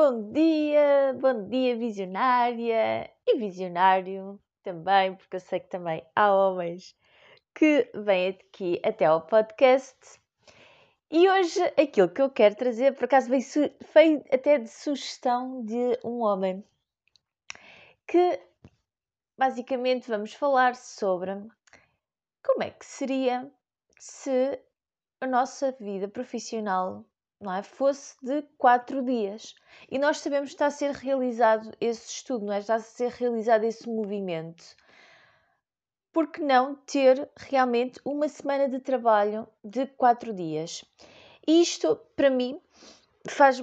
Bom dia visionária e visionário também, porque eu sei que também há homens que vêm aqui até ao podcast. E hoje aquilo que eu quero trazer, por acaso veio até de sugestão de um homem, que basicamente vamos falar sobre como é que seria se a nossa vida profissional, não é, fosse de 4 dias. E nós sabemos que está a ser realizado esse estudo, não é? Está a ser realizado esse movimento. Por que não ter realmente uma semana de trabalho de 4 dias? E isto, para mim, faz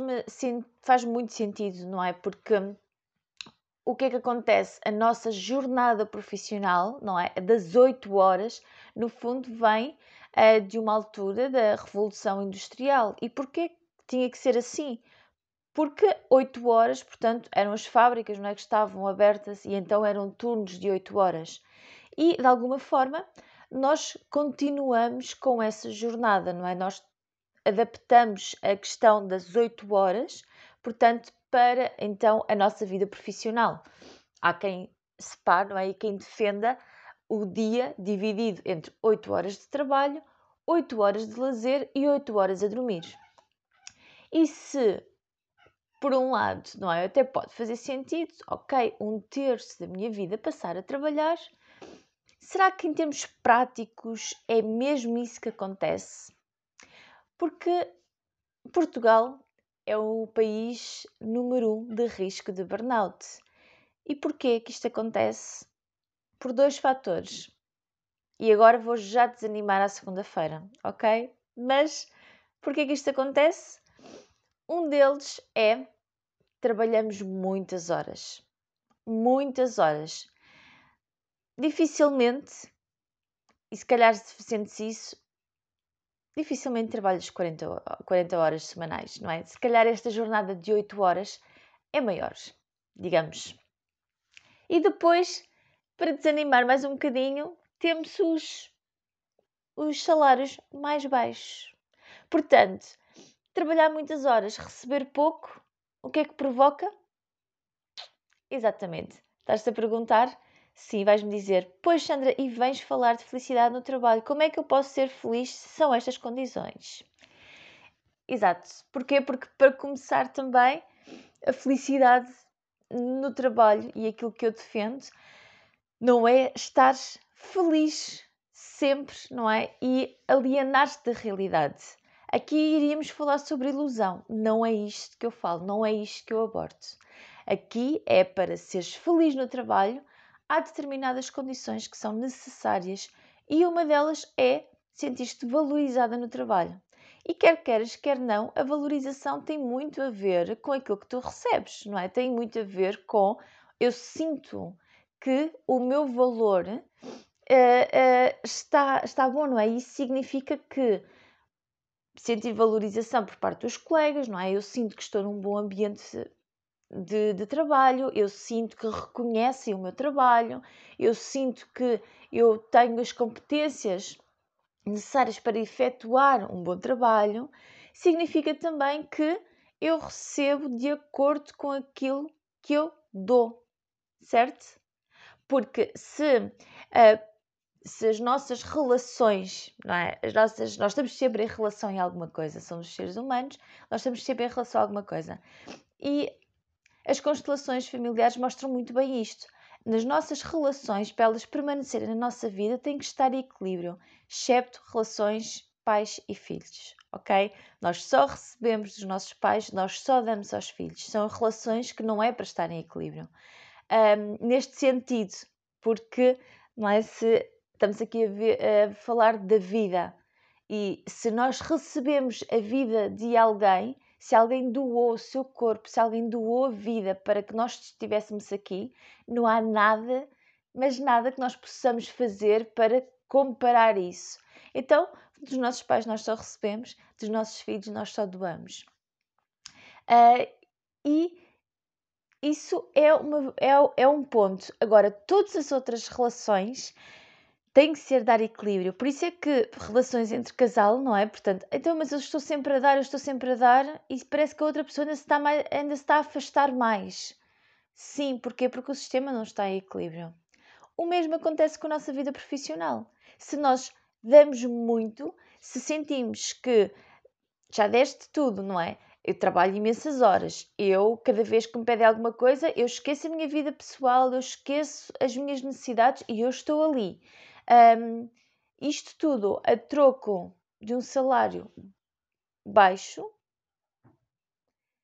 muito sentido, não é? Porque o que é que acontece? A nossa jornada profissional, não é, das 8 horas, no fundo, vem de uma altura da Revolução Industrial. E porquê tinha que ser assim? Porque 8 horas, portanto, eram as fábricas, não é, que estavam abertas, e então eram turnos de 8 horas. E, de alguma forma, nós continuamos com essa jornada, não é? Nós adaptamos a questão das 8 horas, portanto, para, então, a nossa vida profissional. Há quem separe, não é? E quem defenda o dia dividido entre 8 horas de trabalho, 8 horas de lazer e 8 horas a dormir. E se, por um lado, não é, até pode fazer sentido, ok, 1/3 da minha vida passar a trabalhar, será que em termos práticos é mesmo isso que acontece? Porque Portugal é o país número 1 de risco de burnout. E porquê que isto acontece? Por 2 fatores. E agora vou já desanimar à segunda-feira, ok? Mas porquê que isto acontece? Um deles é trabalhamos muitas horas. Muitas horas. Dificilmente, e se calhar se sentes isso, dificilmente trabalhas 40 horas semanais, não é? Se calhar esta jornada de 8 horas é maior, digamos. E depois, para desanimar mais um bocadinho, temos os salários mais baixos. Portanto, trabalhar muitas horas, receber pouco, o que é que provoca? Exatamente. Estás-te a perguntar? Sim, vais-me dizer, pois Sandra, e vens falar de felicidade no trabalho. Como é que eu posso ser feliz se são estas condições? Exato. Porquê? Porque, para começar também, a felicidade no trabalho e aquilo que eu defendo não é estar feliz sempre, não é? E alienar-te da realidade. Aqui iríamos falar sobre ilusão. Não é isto que eu falo, não é isto que eu abordo. Aqui é para seres feliz no trabalho. Há determinadas condições que são necessárias e uma delas é sentir-te valorizada no trabalho. E quer queiras, quer não, a valorização tem muito a ver com aquilo que tu recebes, não é? Tem muito a ver com, eu sinto que o meu valor está bom, não é? Isso significa que sentir valorização por parte dos colegas, não é? Eu sinto que estou num bom ambiente de trabalho, eu sinto que reconhecem o meu trabalho, eu sinto que eu tenho as competências necessárias para efetuar um bom trabalho, significa também que eu recebo de acordo com aquilo que eu dou, certo? Porque se as nossas relações, não é? Nós estamos sempre em relação a alguma coisa, somos seres humanos, nós estamos sempre em relação a alguma coisa. E as constelações familiares mostram muito bem isto. Nas nossas relações, para elas permanecerem na nossa vida, tem que estar em equilíbrio, excepto relações pais e filhos, ok? Nós só recebemos dos nossos pais, nós só damos aos filhos. São relações que não é para estar em equilíbrio. Neste sentido, porque não é, se estamos aqui a falar da vida e se nós recebemos a vida de alguém, se alguém doou o seu corpo, se alguém doou a vida para que nós estivéssemos aqui, não há nada, mas nada que nós possamos fazer para comparar isso. Então, dos nossos pais nós só recebemos, dos nossos filhos nós só doamos. E isso é um ponto. Agora, todas as outras relações tem que ser dar equilíbrio. Por isso é que relações entre casal, não é? Portanto, então, mas eu estou sempre a dar e parece que a outra pessoa ainda se está a afastar mais. Sim, porquê? Porque o sistema não está em equilíbrio. O mesmo acontece com a nossa vida profissional. Se nós damos muito, se sentimos que já deste tudo, não é? Eu trabalho imensas horas, cada vez que me pedem alguma coisa, eu esqueço a minha vida pessoal, eu esqueço as minhas necessidades e eu estou ali. Isto tudo a troco de um salário baixo,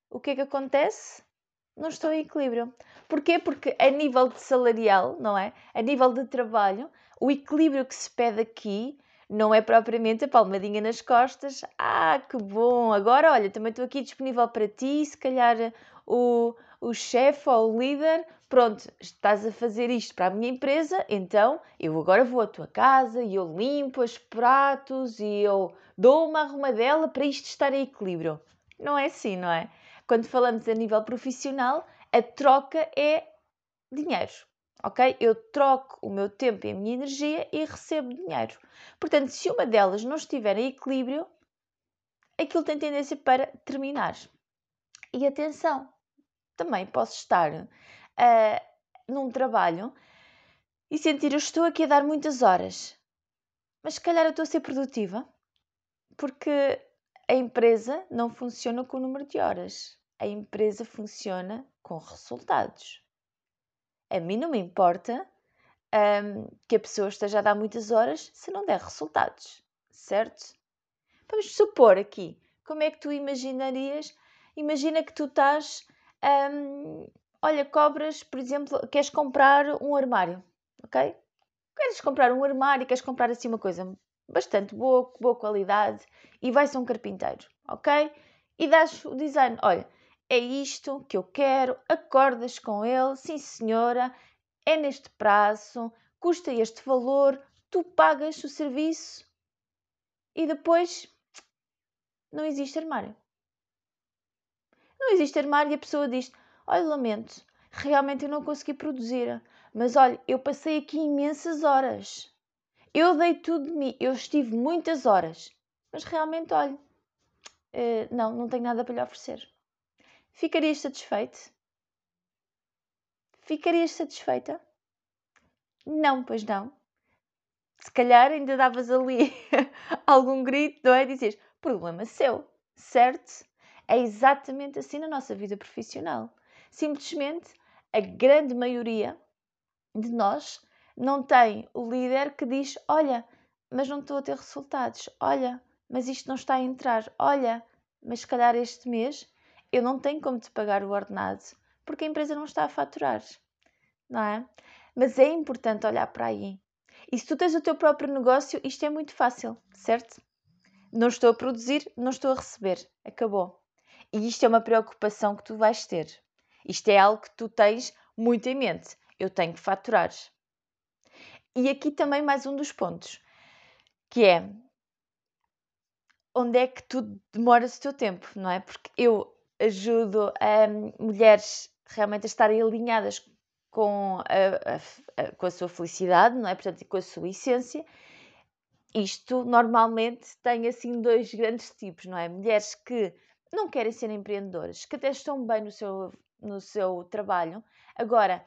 o que é que acontece? Não estou em equilíbrio. Porquê? Porque a nível de salarial, não é? A nível de trabalho, o equilíbrio que se pede aqui não é propriamente a palmadinha nas costas. Ah, que bom! Agora, olha, também estou aqui disponível para ti. Se calhar o chefe ou o líder, pronto, estás a fazer isto para a minha empresa, então eu agora vou à tua casa e eu limpo os pratos e eu dou uma arrumadela para isto estar em equilíbrio. Não é assim, não é? Quando falamos a nível profissional, a troca é dinheiro. Ok? Eu troco o meu tempo e a minha energia e recebo dinheiro. Portanto, se uma delas não estiver em equilíbrio, aquilo tem tendência para terminar. E atenção, também posso estar num trabalho e sentir eu estou aqui a dar muitas horas, mas se calhar eu estou a ser produtiva, porque a empresa não funciona com o número de horas. A empresa funciona com resultados. A mim não me importa que a pessoa esteja a dar muitas horas se não der resultados, certo? Vamos supor aqui, como é que tu imaginarias? Imagina que tu estás, olha, cobras, por exemplo, queres comprar um armário, ok? Queres comprar um armário, queres comprar assim uma coisa bastante boa qualidade e vais a um carpinteiro, ok? E dás o design, olha, é isto que eu quero, acordas com ele, sim senhora, é neste prazo, custa este valor, tu pagas o serviço e depois não existe armário. Não existe armário e a pessoa diz, olha, lamento, realmente eu não consegui produzir, mas olha, eu passei aqui imensas horas, eu dei tudo de mim, eu estive muitas horas, mas realmente, olha, não tenho nada para lhe oferecer. Ficarias satisfeito? Ficarias satisfeita? Não, pois não. Se calhar ainda davas ali algum grito, não é? Dizias, problema seu, certo? É exatamente assim na nossa vida profissional. Simplesmente, a grande maioria de nós não tem o líder que diz, olha, mas não estou a ter resultados, olha, mas isto não está a entrar, olha, mas se calhar este mês eu não tenho como te pagar o ordenado, porque a empresa não está a faturar, não é? Mas é importante olhar para aí. E se tu tens o teu próprio negócio, isto é muito fácil, certo? Não estou a produzir, não estou a receber, acabou. E isto é uma preocupação que tu vais ter. Isto é algo que tu tens muito em mente. Eu tenho que faturar. E aqui também mais um dos pontos, que é onde é que tu demoras o teu tempo, não é? Porque eu ajudo mulheres realmente a estarem alinhadas com a sua felicidade, não é? Portanto, com a sua essência. Isto normalmente tem assim dois grandes tipos, não é? Mulheres que não querem ser empreendedoras, que até estão bem no seu trabalho, agora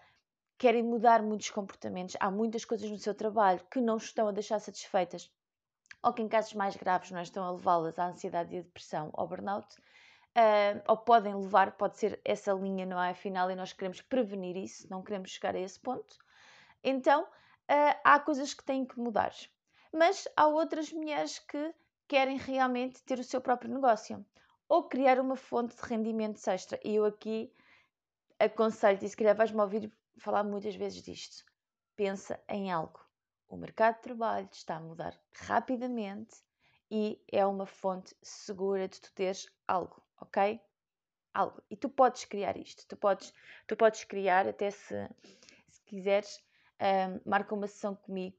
querem mudar muitos comportamentos. Há muitas coisas no seu trabalho que não estão a deixar satisfeitas, ou que em casos mais graves não estão a levá-las à ansiedade e à depressão, ao burnout, ou podem levar, pode ser essa linha, não é? Afinal, e nós queremos prevenir isso, não queremos chegar a esse ponto. Então, há coisas que têm que mudar. Mas há outras mulheres que querem realmente ter o seu próprio negócio, ou criar uma fonte de rendimentos extra. E eu aqui aconselho-te, e se calhar vais-me ouvir falar muitas vezes disto, pensa em algo. O mercado de trabalho está a mudar rapidamente e é uma fonte segura de tu teres algo, ok? Algo. E tu podes criar isto. Tu podes criar, até se quiseres, marca uma sessão comigo,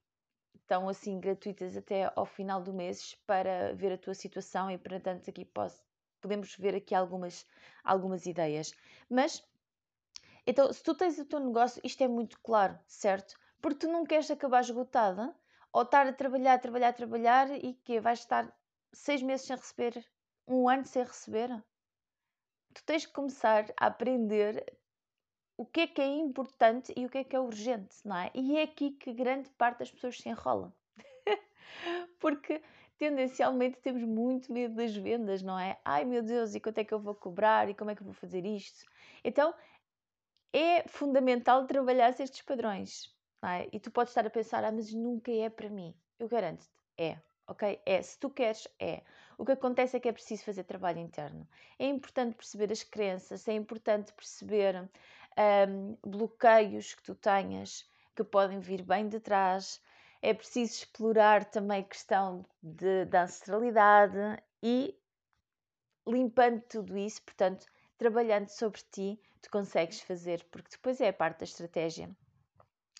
estão assim gratuitas até ao final do mês para ver a tua situação e, portanto, aqui podemos ver aqui algumas ideias. Mas, então, se tu tens o teu negócio, isto é muito claro, certo? Porque tu não queres acabar esgotada ou estar a trabalhar, trabalhar, trabalhar e que vais estar 6 meses sem receber, 1 ano sem receber? Tu tens que começar a aprender o que é importante e o que é urgente, não é? E é aqui que grande parte das pessoas se enrolam. Porque tendencialmente temos muito medo das vendas, não é? Ai meu Deus, e quanto é que eu vou cobrar? E como é que eu vou fazer isto? Então, é fundamental trabalhar estes padrões, não é? E tu podes estar a pensar, ah, mas nunca é para mim. Eu garanto-te, é, ok? É, se tu queres, é. O que acontece é que é preciso fazer trabalho interno. É importante perceber as crenças, é importante perceber bloqueios que tu tenhas, que podem vir bem de trás. É preciso explorar também a questão da ancestralidade e limpando tudo isso, portanto, trabalhando sobre ti, tu consegues fazer, porque depois é a parte da estratégia.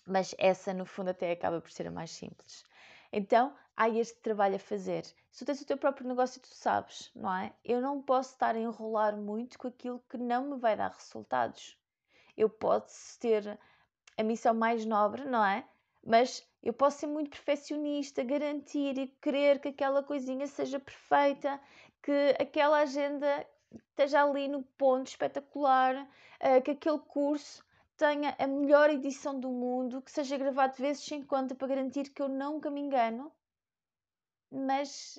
Mas essa, no fundo, até acaba por ser a mais simples. Então, há este trabalho a fazer. Se tu tens o teu próprio negócio, tu sabes, não é? Eu não posso estar a enrolar muito com aquilo que não me vai dar resultados. Eu posso ter a missão mais nobre, não é? Mas eu posso ser muito perfeccionista, garantir e querer que aquela coisinha seja perfeita, que aquela agenda esteja ali no ponto espetacular, que aquele curso tenha a melhor edição do mundo, que seja gravado vezes 50 para garantir que eu nunca me engano. Mas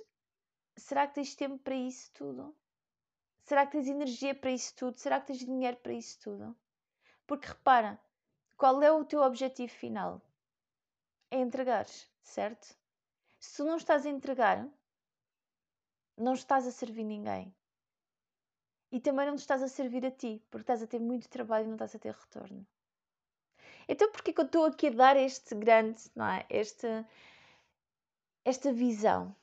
será que tens tempo para isso tudo? Será que tens energia para isso tudo? Será que tens dinheiro para isso tudo? Porque repara, qual é o teu objetivo final? É entregares, certo? Se tu não estás a entregar, não estás a servir ninguém. E também não te estás a servir a ti, porque estás a ter muito trabalho e não estás a ter retorno. Então, porquê que eu estou aqui a dar este grande, não é? Esta visão?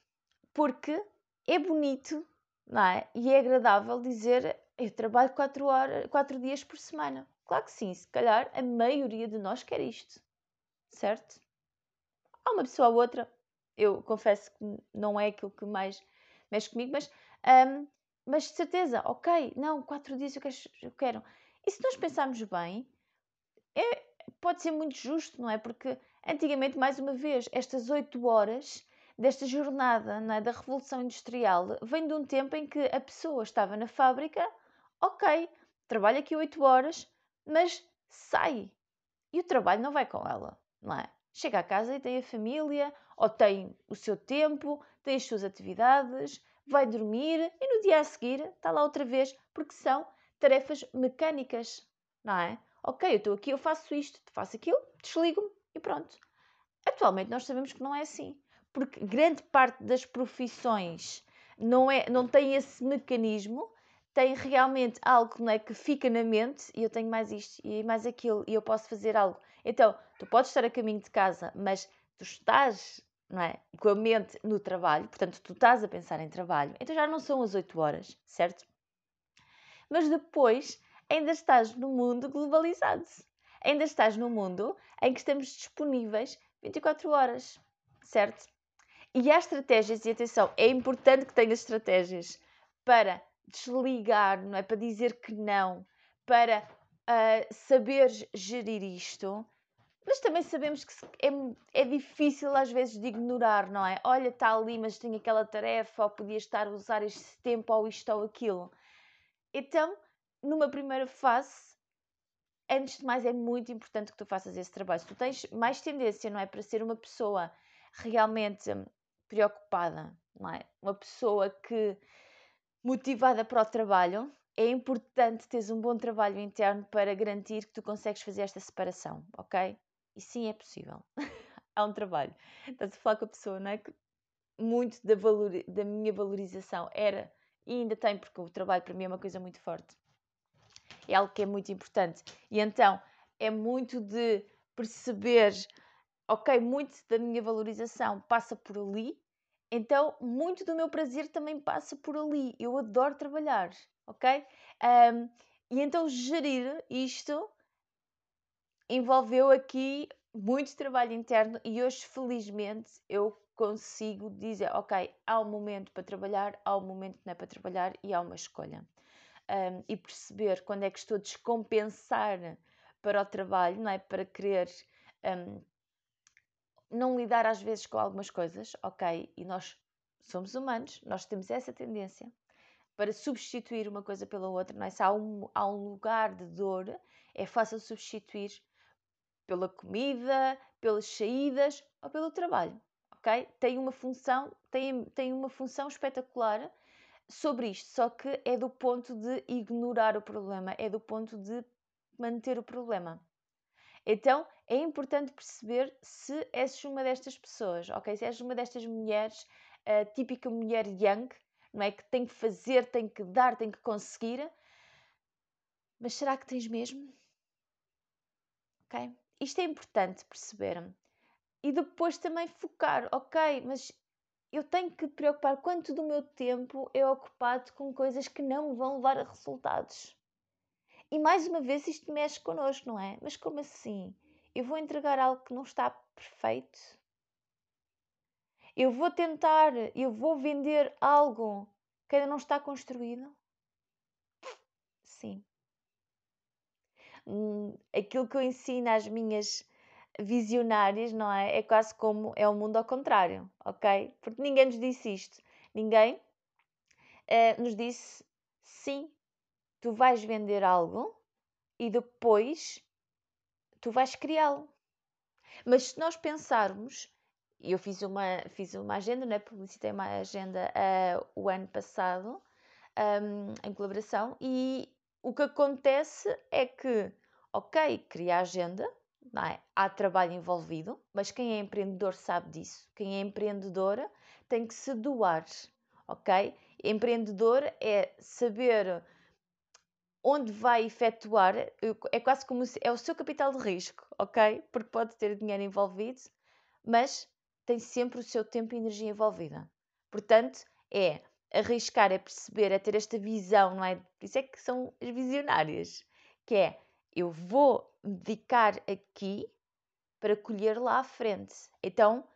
Porque é bonito, não é? E é agradável dizer, eu trabalho 4 dias por semana. Claro que sim, se calhar a maioria de nós quer isto, certo? Há uma pessoa ou outra, eu confesso que não é aquilo que mais mexe comigo, mas de certeza, ok, não, 4 dias eu quero. E se nós pensarmos bem, pode ser muito justo, não é? Porque antigamente, mais uma vez, estas 8 horas desta jornada, não é, da Revolução Industrial vem de um tempo em que a pessoa estava na fábrica, ok, trabalha aqui 8 horas, mas sai. E o trabalho não vai com ela, não é? Chega à casa e tem a família, ou tem o seu tempo, tem as suas atividades, vai dormir e no dia a seguir está lá outra vez, porque são tarefas mecânicas, não é? Ok, eu estou aqui, eu faço isto, faço aquilo, desligo-me e pronto. Atualmente nós sabemos que não é assim, porque grande parte das profissões não tem esse mecanismo, tem realmente algo, não é, que fica na mente, e eu tenho mais isto e mais aquilo, e eu posso fazer algo. Então, tu podes estar a caminho de casa, mas tu estás, não é, com a mente no trabalho, portanto, tu estás a pensar em trabalho, então já não são as 8 horas, certo? Mas depois ainda estás no mundo globalizado, ainda estás no mundo em que estamos disponíveis 24 horas, certo? E há estratégias, e atenção, é importante que tenhas estratégias para desligar, não é? Para dizer que não, para saberes gerir isto. Mas também sabemos que é difícil às vezes de ignorar, não é? Olha, está ali, mas tenho aquela tarefa, ou podia estar a usar este tempo, ou isto ou aquilo. Então, numa primeira fase, antes de mais, é muito importante que tu faças esse trabalho. Se tu tens mais tendência, não é, para ser uma pessoa realmente preocupada, não é? Uma pessoa que motivada para o trabalho, é importante teres um bom trabalho interno para garantir que tu consegues fazer esta separação, ok? E sim, é possível. Há um trabalho. Estás a falar com a pessoa, não é? Que muito da minha valorização era, e ainda tem, porque o trabalho para mim é uma coisa muito forte. É algo que é muito importante. E então, é muito de perceber, ok, muito da minha valorização passa por ali, então muito do meu prazer também passa por ali. Eu adoro trabalhar, ok? E então gerir isto envolveu aqui muito trabalho interno e hoje, felizmente, eu consigo dizer, ok, há um momento para trabalhar, há um momento que não é para trabalhar e há uma escolha. E perceber quando é que estou a descompensar para o trabalho, não é? Para querer não lidar às vezes com algumas coisas, ok? E nós somos humanos, nós temos essa tendência para substituir uma coisa pela outra, não é? Se há um lugar de dor, é fácil substituir pela comida, pelas saídas ou pelo trabalho, ok? Tem uma função espetacular sobre isto, só que é do ponto de ignorar o problema, é do ponto de manter o problema. Então, é importante perceber se és uma destas pessoas, ok? Se és uma destas mulheres, a típica mulher yang, não é? Que tem que fazer, tem que dar, tem que conseguir. Mas será que tens mesmo? Ok? Isto é importante perceber. E depois também focar, ok, mas eu tenho que preocupar quanto do meu tempo é ocupado com coisas que não vão levar a resultados. E mais uma vez isto mexe connosco, não é? Mas como assim? Eu vou entregar algo que não está perfeito? Eu vou tentar, eu vou vender algo que ainda não está construído? Sim. Aquilo que eu ensino às minhas visionárias, não é? É quase como é o mundo ao contrário, ok? Porque ninguém nos disse isto. Ninguém nos disse, sim, tu vais vender algo e depois tu vais criá-lo. Mas se nós pensarmos, e eu fiz uma agenda, né? Publicitei uma agenda o ano passado em colaboração, e o que acontece é que, ok, cria a agenda, não é? Há trabalho envolvido, mas quem é empreendedor sabe disso. Quem é empreendedora tem que se doar, ok? Empreendedor é saber onde vai efetuar, é quase como é o seu capital de risco, ok? Porque pode ter dinheiro envolvido, mas tem sempre o seu tempo e energia envolvida. Portanto, é arriscar, é perceber, é ter esta visão, não é? Por isso é que são as visionárias, que é, eu vou dedicar aqui para colher lá à frente. Então,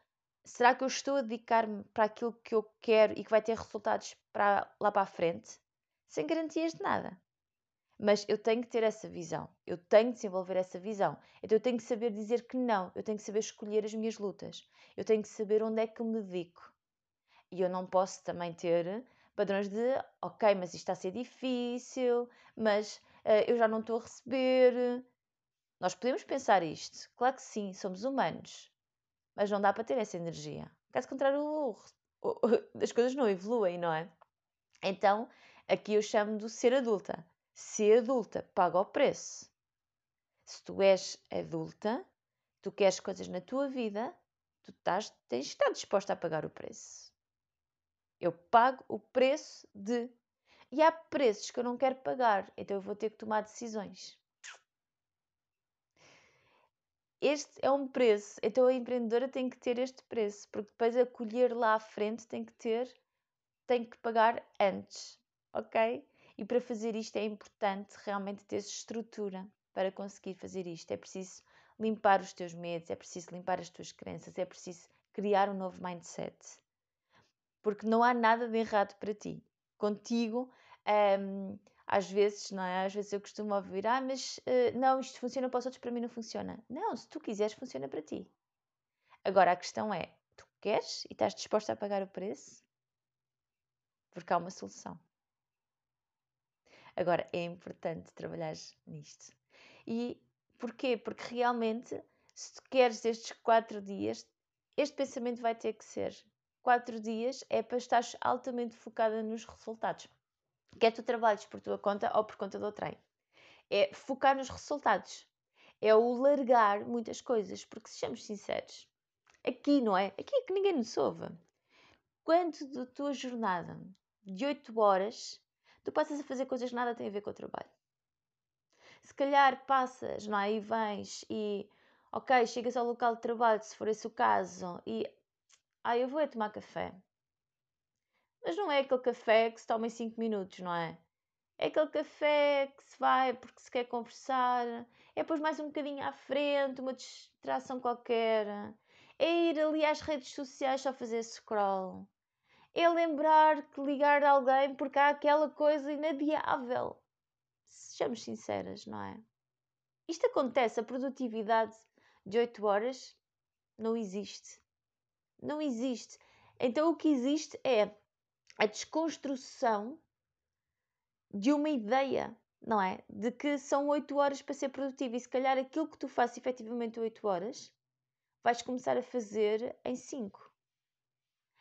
será que eu estou a dedicar-me para aquilo que eu quero e que vai ter resultados lá para a frente? Sem garantias de nada. Mas eu tenho que ter essa visão, eu tenho que desenvolver essa visão. Então eu tenho que saber dizer que não, eu tenho que saber escolher as minhas lutas, eu tenho que saber onde é que eu me dedico. E eu não posso também ter padrões de, ok, mas isto está a ser difícil, mas eu já não estou a receber. Nós podemos pensar isto, claro que sim, somos humanos, mas não dá para ter essa energia. Caso contrário, as coisas não evoluem, não é? Então, aqui eu chamo de ser adulta. Ser adulta paga o preço. Se tu és adulta, tu queres coisas na tua vida, tu tens de estar disposta a pagar o preço. Eu pago o preço de... E há preços que eu não quero pagar, então eu vou ter que tomar decisões. Este é um preço, então a empreendedora tem que ter este preço, porque depois a colher lá à frente tem que pagar antes, ok? E para fazer isto é importante realmente ter estrutura para conseguir fazer isto. É preciso limpar os teus medos, é preciso limpar as tuas crenças, é preciso criar um novo mindset. Porque não há nada de errado para ti. Contigo, às vezes, não é? Às vezes eu costumo ouvir, mas não, isto funciona para os outros, para mim não funciona. Não, se tu quiseres, funciona para ti. Agora, a questão é, tu queres e estás disposta a pagar o preço? Porque há uma solução. Agora, é importante trabalhar nisto. E porquê? Porque realmente, se tu queres estes 4 dias, este pensamento vai ter que ser. 4 dias é para estar altamente focada nos resultados. Quer tu trabalhes por tua conta ou por conta do outro. É focar nos resultados. É o largar muitas coisas, porque sejamos sinceros. Aqui, não é? Aqui é que ninguém nos ouve. Quanto da tua jornada de 8 horas... tu passas a fazer coisas que nada têm a ver com o trabalho. Se calhar passas, não é? E vens e, ok, chegas ao local de trabalho, se for esse o caso, e, eu vou é tomar café. Mas não é aquele café que se toma em 5 minutos, não é? É aquele café que se vai porque se quer conversar, é pôr mais um bocadinho à frente, uma distração qualquer, é ir ali às redes sociais só fazer scroll. É lembrar que ligar a alguém porque há aquela coisa inadiável. Sejamos sinceras, não é? Isto acontece, a produtividade de 8 horas Não existe. Não existe. Então o que existe é a desconstrução de uma ideia, não é? De que são 8 horas para ser produtivo e se calhar aquilo que tu fazes efetivamente 8 horas vais começar a fazer em 5.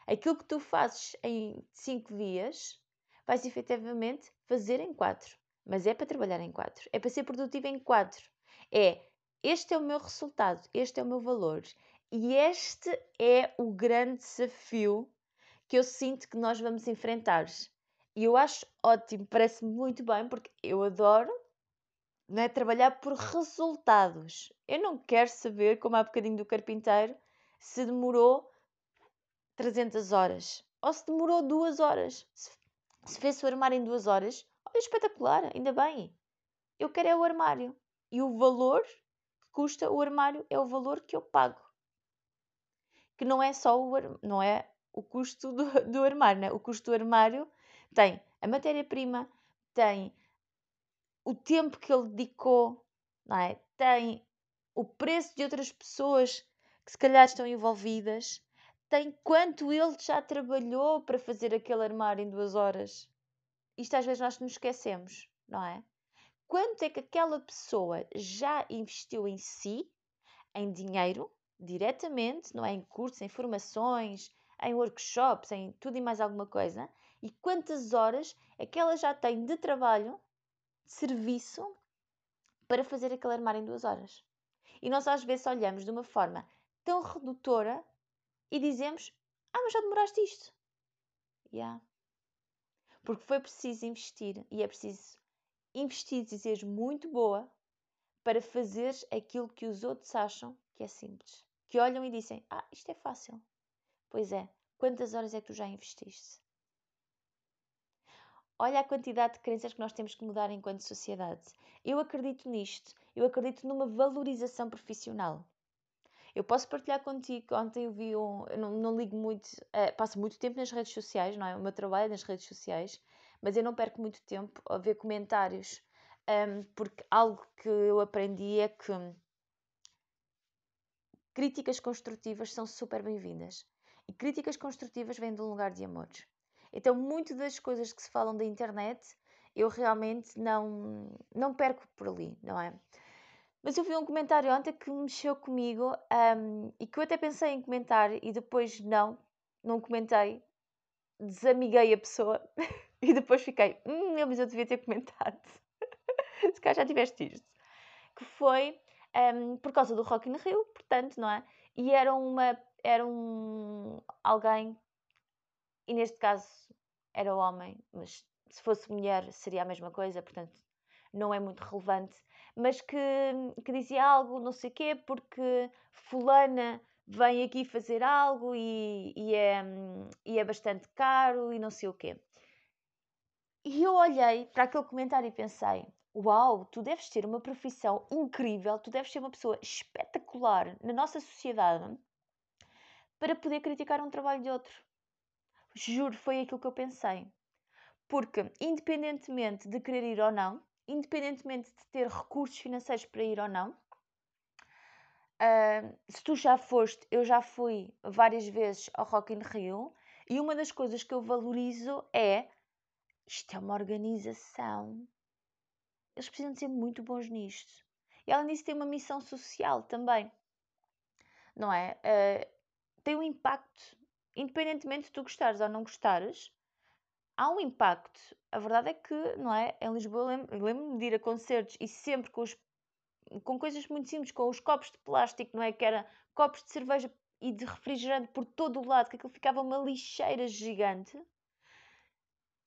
Aquilo que tu fazes em 5 dias vais efetivamente fazer em 4. Mas é para trabalhar em 4. É para ser produtivo em 4. É, este é o meu resultado, este é o meu valor. E este é o grande desafio que eu sinto que nós vamos enfrentar. E eu acho ótimo, parece-me muito bem, porque eu adoro, não é, trabalhar por resultados. Eu não quero saber, como há bocadinho do carpinteiro, se demorou 300 horas ou se demorou 2 horas. Se fez o armário em 2 horas, olha, espetacular, ainda bem. Eu quero é o armário. E o valor que custa o armário é o valor que eu pago. Que não é só não é o custo do armário, né? O custo do armário tem a matéria-prima, tem o tempo que ele dedicou, não é? Tem o preço de outras pessoas que se calhar estão envolvidas, tem quanto ele já trabalhou para fazer aquele armário em 2 horas. Isto às vezes nós nos esquecemos, não é? Quanto é que aquela pessoa já investiu em si, em dinheiro, diretamente, não é? Em cursos, em formações, em workshops, em tudo e mais alguma coisa. E quantas horas é que ela já tem de trabalho, de serviço, para fazer aquele armário em 2 horas. E nós às vezes olhamos de uma forma tão redutora e dizemos, mas já demoraste isto. Yeah. Porque foi preciso investir, e é preciso investir e seres muito boa para fazeres aquilo que os outros acham que é simples. Que olham e dizem, isto é fácil. Pois é, quantas horas é que tu já investiste? Olha a quantidade de crenças que nós temos que mudar enquanto sociedade. Eu acredito nisto. Eu acredito numa valorização profissional. Eu posso partilhar contigo, ontem eu vi eu não ligo muito, passo muito tempo nas redes sociais, não é? O meu trabalho é nas redes sociais, mas eu não perco muito tempo a ver comentários, porque algo que eu aprendi é que críticas construtivas são super bem-vindas. E críticas construtivas vêm de um lugar de amor. Então, muito das coisas que se falam da internet, eu realmente não perco por ali, não é? Mas eu vi um comentário ontem que mexeu comigo e que eu até pensei em comentar e depois não comentei, desamiguei a pessoa e depois fiquei, mas eu devia ter comentado. Se calhar já tiveste isto. Que foi por causa do Rock in Rio, portanto, não é? E era alguém, e neste caso era homem, mas se fosse mulher seria a mesma coisa, portanto não é muito relevante, mas que dizia algo, não sei o quê, porque fulana vem aqui fazer algo e é bastante caro e não sei o quê. E eu olhei para aquele comentário e pensei, uau, tu deves ter uma profissão incrível, tu deves ser uma pessoa espetacular na nossa sociedade para poder criticar um trabalho de outro. Juro, foi aquilo que eu pensei. Porque, independentemente de querer ir ou não, independentemente de ter recursos financeiros para ir ou não, se tu já foste, eu já fui várias vezes ao Rock in Rio, e uma das coisas que eu valorizo é, isto é uma organização. Eles precisam de ser muito bons nisto. E além disso tem uma missão social também. Não é? Tem um impacto. Independentemente de tu gostares ou não gostares, há um impacto. A verdade é que, não é? Em Lisboa, lembro-me de ir a concertos e sempre com coisas muito simples, com os copos de plástico, não é? Que eram copos de cerveja e de refrigerante por todo o lado, que aquilo ficava uma lixeira gigante.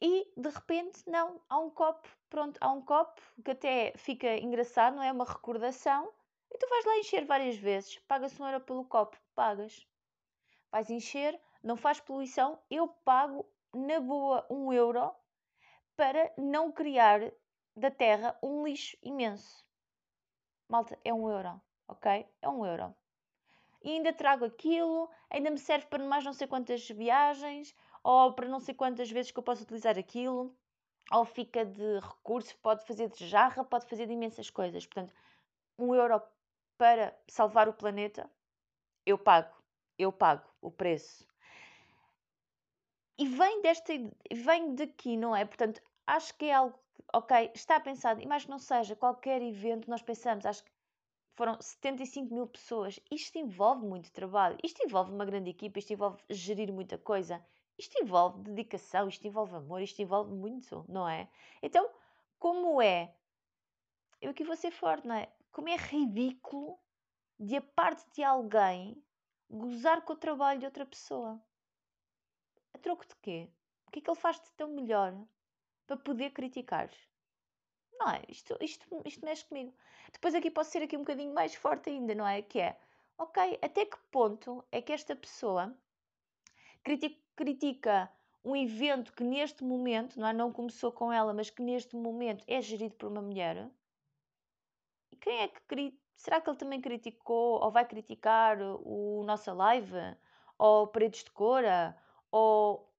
E, de repente, não. Há um copo, pronto, há um copo que até fica engraçado, não é? Uma recordação. E tu vais lá encher várias vezes. Paga-se 1 euro pelo copo. Pagas. Vais encher. Não faz poluição, eu pago na boa 1 euro para não criar da terra um lixo imenso. Malta, é 1 euro, ok? É 1 euro. E ainda trago aquilo, ainda me serve para mais não sei quantas viagens, ou para não sei quantas vezes que eu posso utilizar aquilo, ou fica de recurso, pode fazer de jarra, pode fazer de imensas coisas. Portanto, 1 euro para salvar o planeta eu pago o preço. E vem daqui, não é? Portanto, acho que é algo, ok, está pensado, e mais que não seja, qualquer evento nós pensamos, acho que foram 75 mil pessoas, isto envolve muito trabalho, isto envolve uma grande equipa, isto envolve gerir muita coisa, isto envolve dedicação, isto envolve amor, isto envolve muito, não é? Então, como é? Eu aqui vou ser forte, não é? Como é ridículo de a parte de alguém gozar com o trabalho de outra pessoa. A troco de quê? O que é que ele faz de tão melhor para poder criticar? Não é? Isto mexe comigo. Depois aqui posso ser aqui um bocadinho mais forte ainda, não é? Que é, ok, até que ponto é que esta pessoa critica um evento que neste momento, não é? Não começou com ela, mas que neste momento é gerido por uma mulher. E quem é que critica? Será que ele também criticou ou vai criticar o Nossa Live? Ou Paredes de Cora? Ou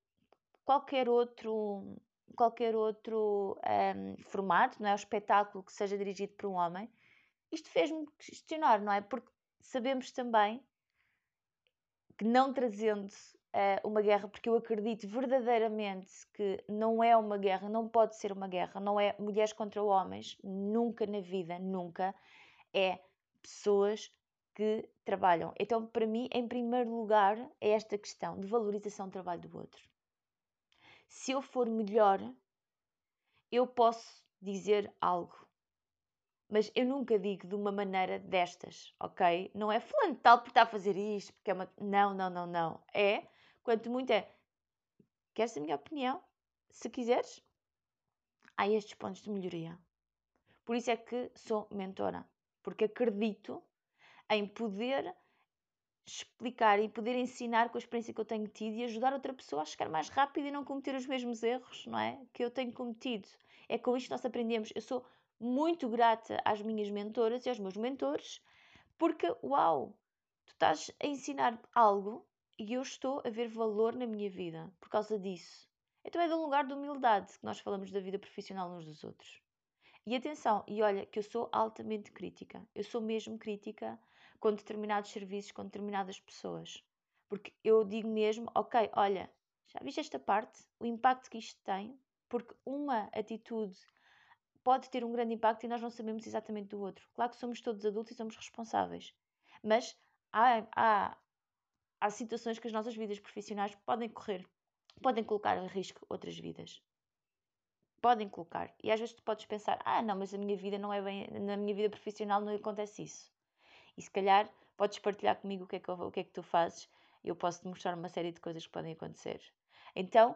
qualquer outro formato, não é? Um espetáculo que seja dirigido por um homem. Isto fez-me questionar, não é? Porque sabemos também que não trazendo uma guerra, porque eu acredito verdadeiramente que não é uma guerra, não pode ser uma guerra, não é mulheres contra homens, nunca na vida, nunca, é pessoas que trabalham. Então, para mim, em primeiro lugar, é esta questão de valorização do trabalho do outro. Se eu for melhor, eu posso dizer algo. Mas eu nunca digo de uma maneira destas, ok? Não é fulano de tal porque está a fazer isto, porque é uma... Não. É, quanto muito é... Queres a minha opinião? Se quiseres, há estes pontos de melhoria. Por isso é que sou mentora. Porque acredito em poder explicar e poder ensinar com a experiência que eu tenho tido e ajudar outra pessoa a chegar mais rápido e não cometer os mesmos erros, não é? Que eu tenho cometido. É com isto que nós aprendemos. Eu sou muito grata às minhas mentoras e aos meus mentores, porque, uau, tu estás a ensinar algo e eu estou a ver valor na minha vida por causa disso. É também de um lugar de humildade que nós falamos da vida profissional uns dos outros. E atenção, e olha, que eu sou altamente crítica. Eu sou mesmo crítica com determinados serviços, com determinadas pessoas. Porque eu digo mesmo, ok, olha, já viste esta parte? O impacto que isto tem? Porque uma atitude pode ter um grande impacto e nós não sabemos exatamente do outro. Claro que somos todos adultos e somos responsáveis. Mas há situações que as nossas vidas profissionais podem colocar em risco outras vidas. Podem colocar. E às vezes tu podes pensar, não, mas a minha vida não é bem... Na minha vida profissional não acontece isso. E se calhar podes partilhar comigo o que é que tu fazes. Eu posso-te mostrar uma série de coisas que podem acontecer. Então,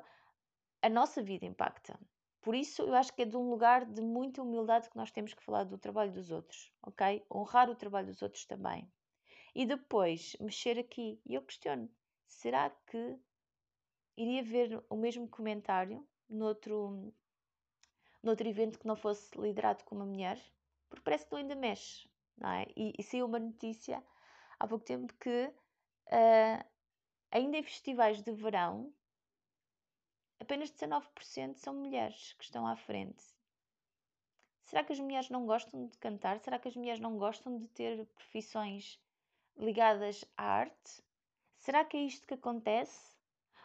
a nossa vida impacta. Por isso, eu acho que é de um lugar de muita humildade que nós temos que falar do trabalho dos outros, ok? Honrar o trabalho dos outros também. E depois, mexer aqui. E eu questiono, será que iria ver o mesmo comentário noutro evento que não fosse liderado com uma mulher? Porque parece que tu ainda mexe, não é? E saiu uma notícia há pouco tempo que ainda em festivais de verão apenas 19% são mulheres que estão à frente. Será que as mulheres não gostam de cantar? Será que as mulheres não gostam de ter profissões ligadas à arte? Será que é isto que acontece?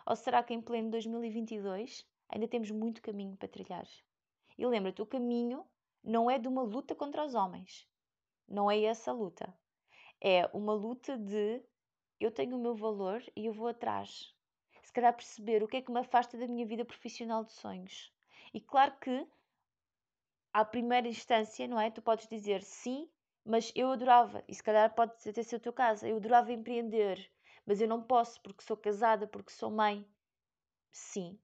Ou será que em pleno 2022 ainda temos muito caminho para trilhar? E lembra-te, o caminho não é de uma luta contra os homens. Não é essa a luta. É uma luta de eu tenho o meu valor e eu vou atrás. Se calhar perceber o que é que me afasta da minha vida profissional de sonhos. E claro que, à primeira instância, não é? Tu podes dizer sim, mas eu adorava. E se calhar pode até ser o teu caso. Eu adorava empreender, mas eu não posso porque sou casada, porque sou mãe. Sim.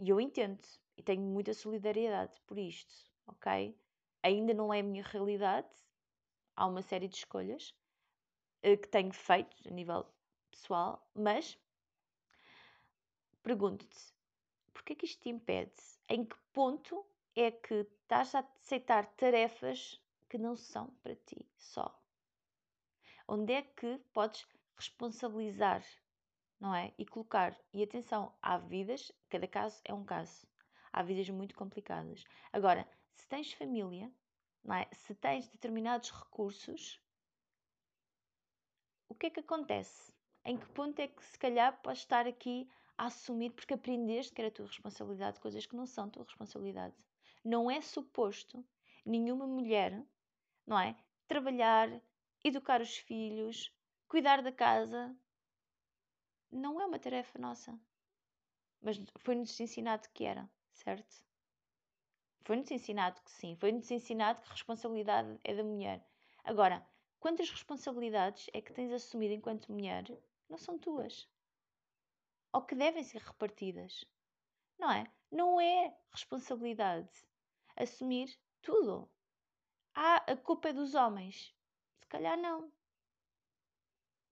E eu entendo. E tenho muita solidariedade por isto, ok? Ainda não é a minha realidade. Há uma série de escolhas que tenho feito a nível pessoal, mas pergunto-te, porquê que isto te impede? Em que ponto é que estás a aceitar tarefas que não são para ti só? Onde é que podes responsabilizar, não é? E colocar. E atenção, há vidas, cada caso é um caso. Há vidas muito complicadas. Agora, se tens família, não é? Se tens determinados recursos, o que é que acontece? Em que ponto é que se calhar podes estar aqui a assumir porque aprendeste que era a tua responsabilidade, coisas que não são tua responsabilidade? Não é suposto nenhuma mulher, não é? Trabalhar, educar os filhos, cuidar da casa, não é uma tarefa nossa. Mas foi-nos ensinado que era, certo? Foi-nos ensinado que sim, foi-nos ensinado que a responsabilidade é da mulher. Agora, quantas responsabilidades é que tens assumido enquanto mulher não são tuas? Ou que devem ser repartidas? Não é? Não é responsabilidade assumir tudo. Ah, a culpa é dos homens. Se calhar não.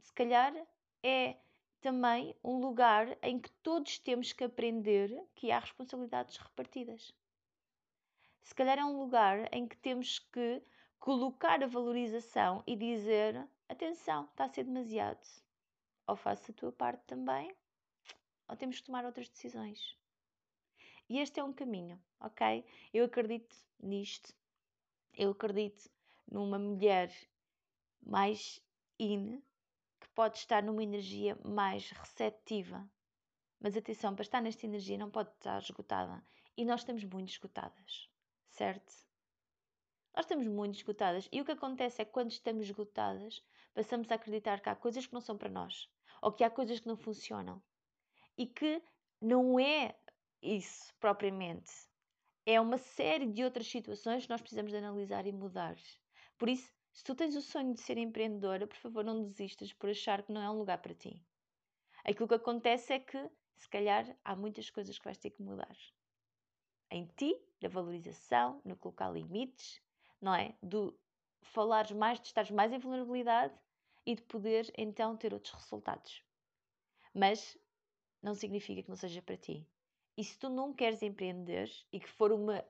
Se calhar é também um lugar em que todos temos que aprender que há responsabilidades repartidas. Se calhar é um lugar em que temos que colocar a valorização e dizer, atenção, está a ser demasiado. Ou faço a tua parte também, ou temos que tomar outras decisões. E este é um caminho, ok? Eu acredito nisto. Eu acredito numa mulher mais que pode estar numa energia mais receptiva. Mas atenção, para estar nesta energia não pode estar esgotada. E nós estamos muito esgotadas, certo? Nós estamos muito esgotadas. E o que acontece é que quando estamos esgotadas, passamos a acreditar que há coisas que não são para nós. Ou que há coisas que não funcionam. E que não é isso propriamente. É uma série de outras situações que nós precisamos de analisar e mudar. Por isso, se tu tens o sonho de ser empreendedora, por favor, não desistas por achar que não é um lugar para ti. Aquilo que acontece é que, se calhar, há muitas coisas que vais ter que mudar. Em ti, na valorização, no colocar limites, não é? Do falares mais, de estares mais em vulnerabilidade e de poderes, então, ter outros resultados. Mas não significa que não seja para ti. E se tu não queres empreender e que for uma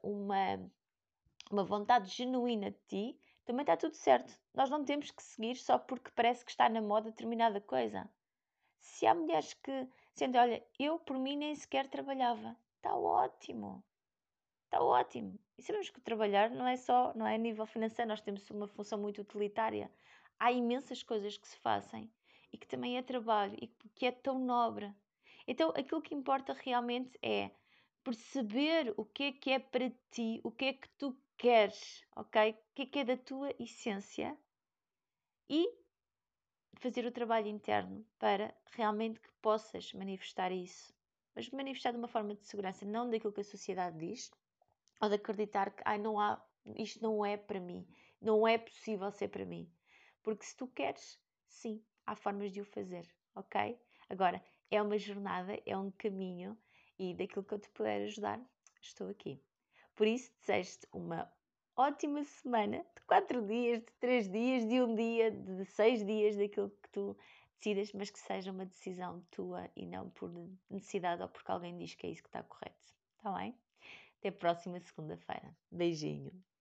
vontade genuína de ti, também está tudo certo. Nós não temos que seguir só porque parece que está na moda determinada coisa. Se há mulheres que sentem, olha, eu por mim nem sequer trabalhava. Está ótimo. Está ótimo. E sabemos que trabalhar não é só, não é a nível financeiro. Nós temos uma função muito utilitária. Há imensas coisas que se fazem e que também é trabalho e que é tão nobre. Então, aquilo que importa realmente é perceber o que é para ti, o que é que tu queres, ok? O que é da tua essência e fazer o trabalho interno para realmente que possas manifestar isso. Mas manifestar de uma forma de segurança, não daquilo que a sociedade diz, ou de acreditar que não há, isto não é para mim, não é possível ser para mim. Porque se tu queres, sim, há formas de o fazer, ok? Agora, é uma jornada, é um caminho e daquilo que eu te puder ajudar, estou aqui. Por isso, desejo-te uma ótima semana de 4 dias, de 3 dias, de 1 dia, de 6 dias, daquilo que tu decidas, mas que seja uma decisão tua e não por necessidade ou porque alguém diz que é isso que está correto. Está bem? Até a próxima segunda-feira. Beijinho.